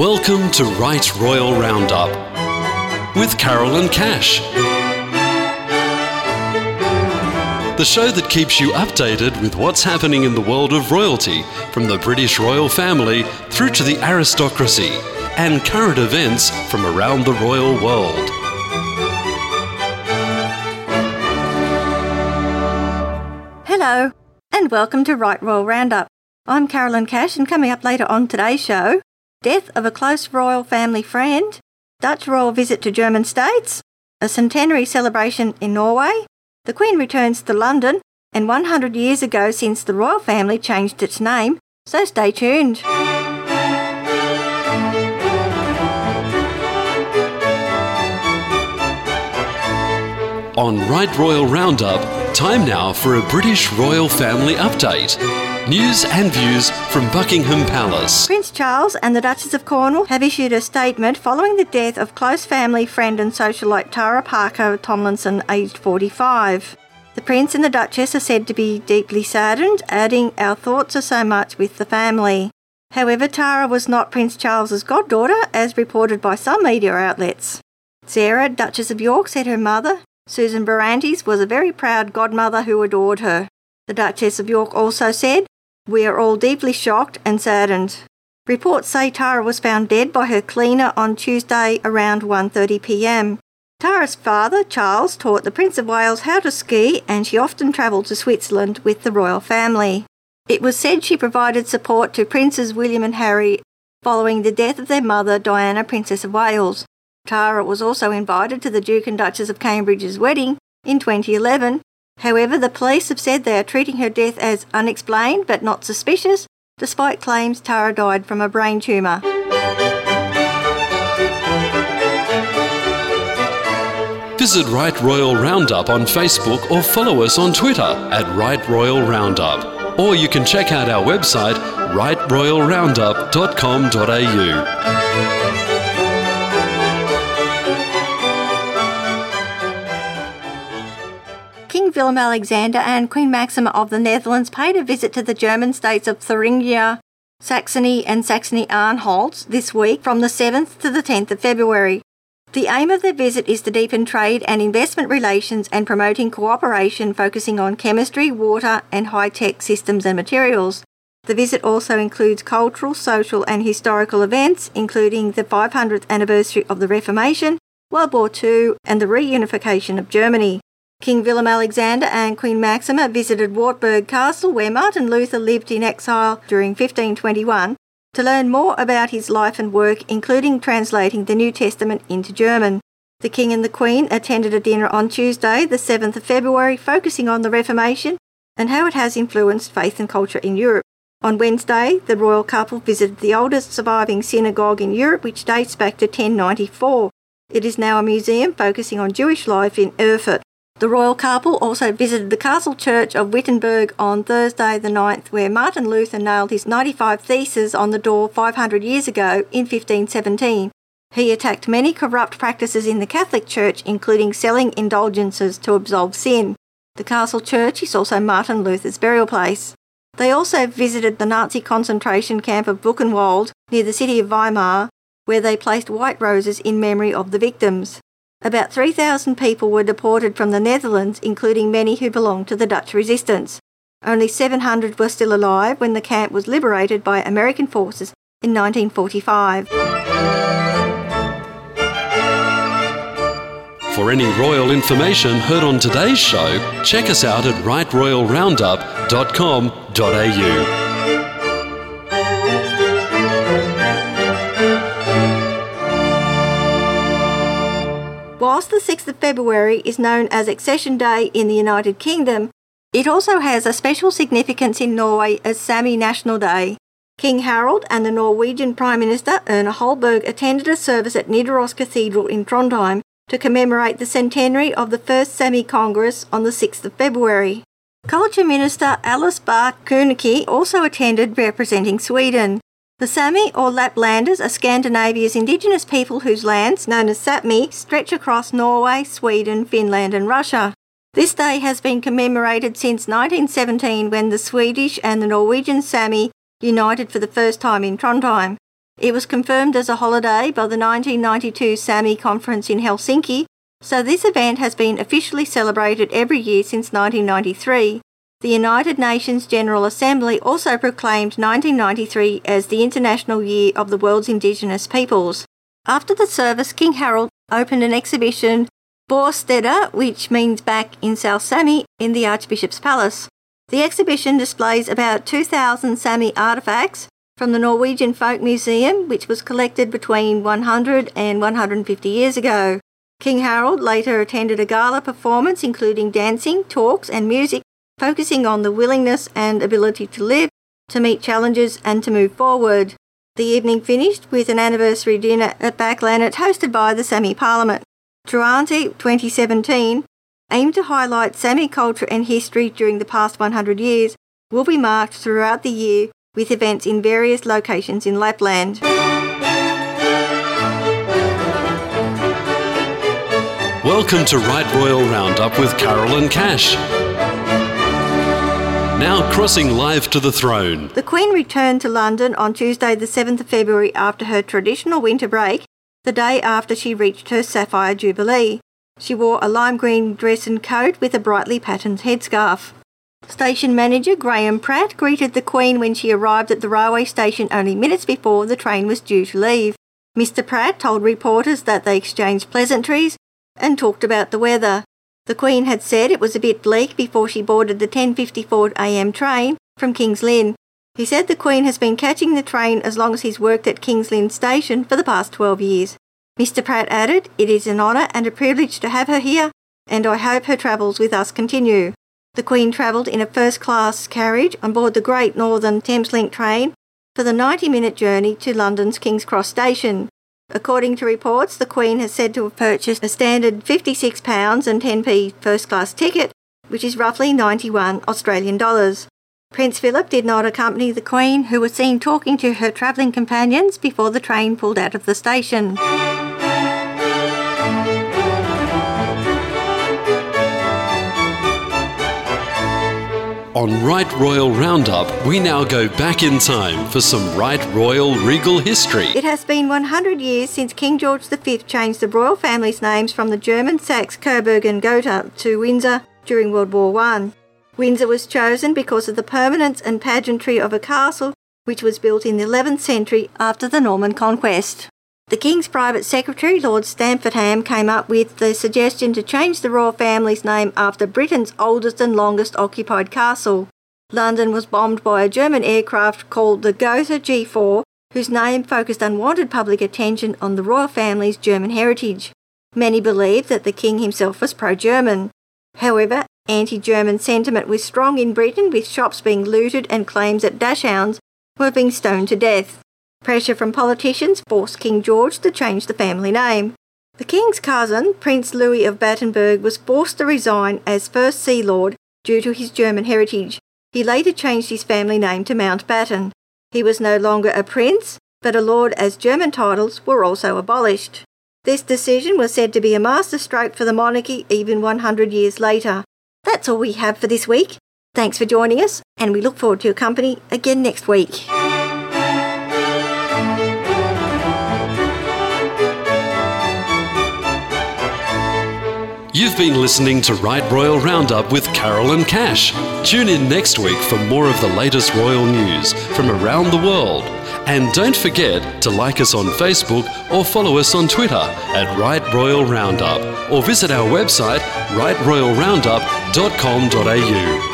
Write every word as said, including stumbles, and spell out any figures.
Welcome to Right Royal Roundup with Carolyn Cash. The show that keeps you updated with what's happening in the world of royalty, from the British royal family through to the aristocracy, and current events from around the royal world. Hello, and welcome to Right Royal Roundup. I'm Carolyn Cash, and coming up later on today's show, death of a close royal family friend, Dutch royal visit to German states, a centenary celebration in Norway, the Queen returns to London, and one hundred years ago since the royal family changed its name, so stay tuned. On Right Royal Roundup, time now for a British royal family update. News and views from Buckingham Palace. Prince Charles and the Duchess of Cornwall have issued a statement following the death of close family friend and socialite Tara Parker Tomlinson, aged forty-five. The Prince and the Duchess are said to be deeply saddened, adding, "Our thoughts are so much with the family." However, Tara was not Prince Charles's goddaughter, as reported by some media outlets. Sarah, Duchess of York, said her mother, Susan Barantes, was a very proud godmother who adored her. The Duchess of York also said, "We are all deeply shocked and saddened." Reports say Tara was found dead by her cleaner on Tuesday around one thirty p m. Tara's father, Charles, taught the Prince of Wales how to ski, and she often travelled to Switzerland with the royal family. It was said she provided support to Princes William and Harry following the death of their mother, Diana, Princess of Wales. Tara was also invited to the Duke and Duchess of Cambridge's wedding in twenty eleven. However, the police have said they are treating her death as unexplained but not suspicious, despite claims Tara died from a brain tumour. Visit Right Royal Roundup on Facebook or follow us on Twitter at Right Royal Roundup. Or you can check out our website, right royal roundup dot com dot a u. King Willem-Alexander and Queen Maxima of the Netherlands paid a visit to the German states of Thuringia, Saxony and Saxony-Anhalt this week from the seventh to the tenth of February. The aim of their visit is to deepen trade and investment relations and promoting cooperation focusing on chemistry, water and high-tech systems and materials. The visit also includes cultural, social and historical events, including the five hundredth anniversary of the Reformation, World War Two and the reunification of Germany. King Willem-Alexander and Queen Maxima visited Wartburg Castle, where Martin Luther lived in exile during fifteen twenty-one, to learn more about his life and work, including translating the New Testament into German. The King and the Queen attended a dinner on Tuesday, the seventh of February, focusing on the Reformation and how it has influenced faith and culture in Europe. On Wednesday, the royal couple visited the oldest surviving synagogue in Europe, which dates back to ten ninety-four. It is now a museum focusing on Jewish life in Erfurt. The royal couple also visited the castle church of Wittenberg on Thursday the ninth, where Martin Luther nailed his ninety-five theses on the door five hundred years ago in fifteen seventeen. He attacked many corrupt practices in the Catholic Church, including selling indulgences to absolve sin. The castle church is also Martin Luther's burial place. They also visited the Nazi concentration camp of Buchenwald near the city of Weimar, where they placed white roses in memory of the victims. About three thousand people were deported from the Netherlands, including many who belonged to the Dutch resistance. Only seven hundred were still alive when the camp was liberated by American forces in nineteen forty-five. For any royal information heard on today's show, check us out at right royal roundup dot com dot a u. Whilst the sixth of February is known as Accession Day in the United Kingdom, it also has a special significance in Norway as Sami National Day. King Harald and the Norwegian Prime Minister Erna Solberg attended a service at Nidaros Cathedral in Trondheim to commemorate the centenary of the first Sami Congress on the sixth of February. Culture Minister Alice Bar Koenigke also attended, representing Sweden. The Sápmi, or Laplanders, are Scandinavia's indigenous people whose lands, known as Sápmi, stretch across Norway, Sweden, Finland and Russia. This day has been commemorated since nineteen seventeen, when the Swedish and the Norwegian Sápmi united for the first time in Trondheim. It was confirmed as a holiday by the nineteen ninety-two Sami Conference in Helsinki, so this event has been officially celebrated every year since nineteen ninety-three. The United Nations General Assembly also proclaimed nineteen ninety-three as the International Year of the World's Indigenous Peoples. After the service, King Harald opened an exhibition, Borstedder, which means back in South Sami, in the Archbishop's Palace. The exhibition displays about two thousand Sami artefacts from the Norwegian Folk Museum, which was collected between one hundred and one hundred fifty years ago. King Harald later attended a gala performance including dancing, talks and music, focusing on the willingness and ability to live, to meet challenges and to move forward. The evening finished with an anniversary dinner at Backlanet hosted by the Sami Parliament. Truanti twenty seventeen, aimed to highlight Sami culture and history during the past one hundred years, will be marked throughout the year with events in various locations in Lapland. Welcome to Right Royal Roundup with Carolyn Cash. Now crossing live to the throne. The Queen returned to London on Tuesday the seventh of February after her traditional winter break, the day after she reached her Sapphire Jubilee. She wore a lime green dress and coat with a brightly patterned headscarf. Station manager Graham Pratt greeted the Queen when she arrived at the railway station only minutes before the train was due to leave. Mister Pratt told reporters that they exchanged pleasantries and talked about the weather. The Queen had said it was a bit bleak before she boarded the ten fifty-four a.m. train from King's Lynn. He said the Queen has been catching the train as long as he's worked at King's Lynn Station for the past twelve years. Mister Pratt added, "It is an honour and a privilege to have her here, and I hope her travels with us continue." The Queen travelled in a first-class carriage on board the Great Northern Thameslink train for the ninety-minute journey to London's King's Cross Station. According to reports, the Queen has said to have purchased a standard fifty-six pounds ten first-class ticket, which is roughly ninety-one Australian dollars. Prince Philip did not accompany the Queen, who was seen talking to her travelling companions before the train pulled out of the station. On Right Royal Roundup, we now go back in time for some Right Royal regal history. It has been one hundred years since King George the Fifth changed the royal family's names from the German Saxe, Coburg and Gotha to Windsor during World War One. Windsor was chosen because of the permanence and pageantry of a castle which was built in the eleventh century after the Norman conquest. The King's private secretary, Lord Stamfordham, came up with the suggestion to change the royal family's name after Britain's oldest and longest occupied castle. London was bombed by a German aircraft called the Gotha G four, whose name focused unwanted public attention on the royal family's German heritage. Many believed that the King himself was pro-German. However, anti-German sentiment was strong in Britain, with shops being looted and claims that dachshunds were being stoned to death. Pressure from politicians forced King George to change the family name. The King's cousin, Prince Louis of Battenberg, was forced to resign as First Sea Lord due to his German heritage. He later changed his family name to Mountbatten. He was no longer a prince, but a lord, as German titles were also abolished. This decision was said to be a masterstroke for the monarchy even one hundred years later. That's all we have for this week. Thanks for joining us, and we look forward to your company again next week. You've been listening to Right Royal Roundup with Carolyn Cash. Tune in next week for more of the latest royal news from around the world. And don't forget to like us on Facebook or follow us on Twitter at Right Royal Roundup, or visit our website right royal roundup dot com dot a u.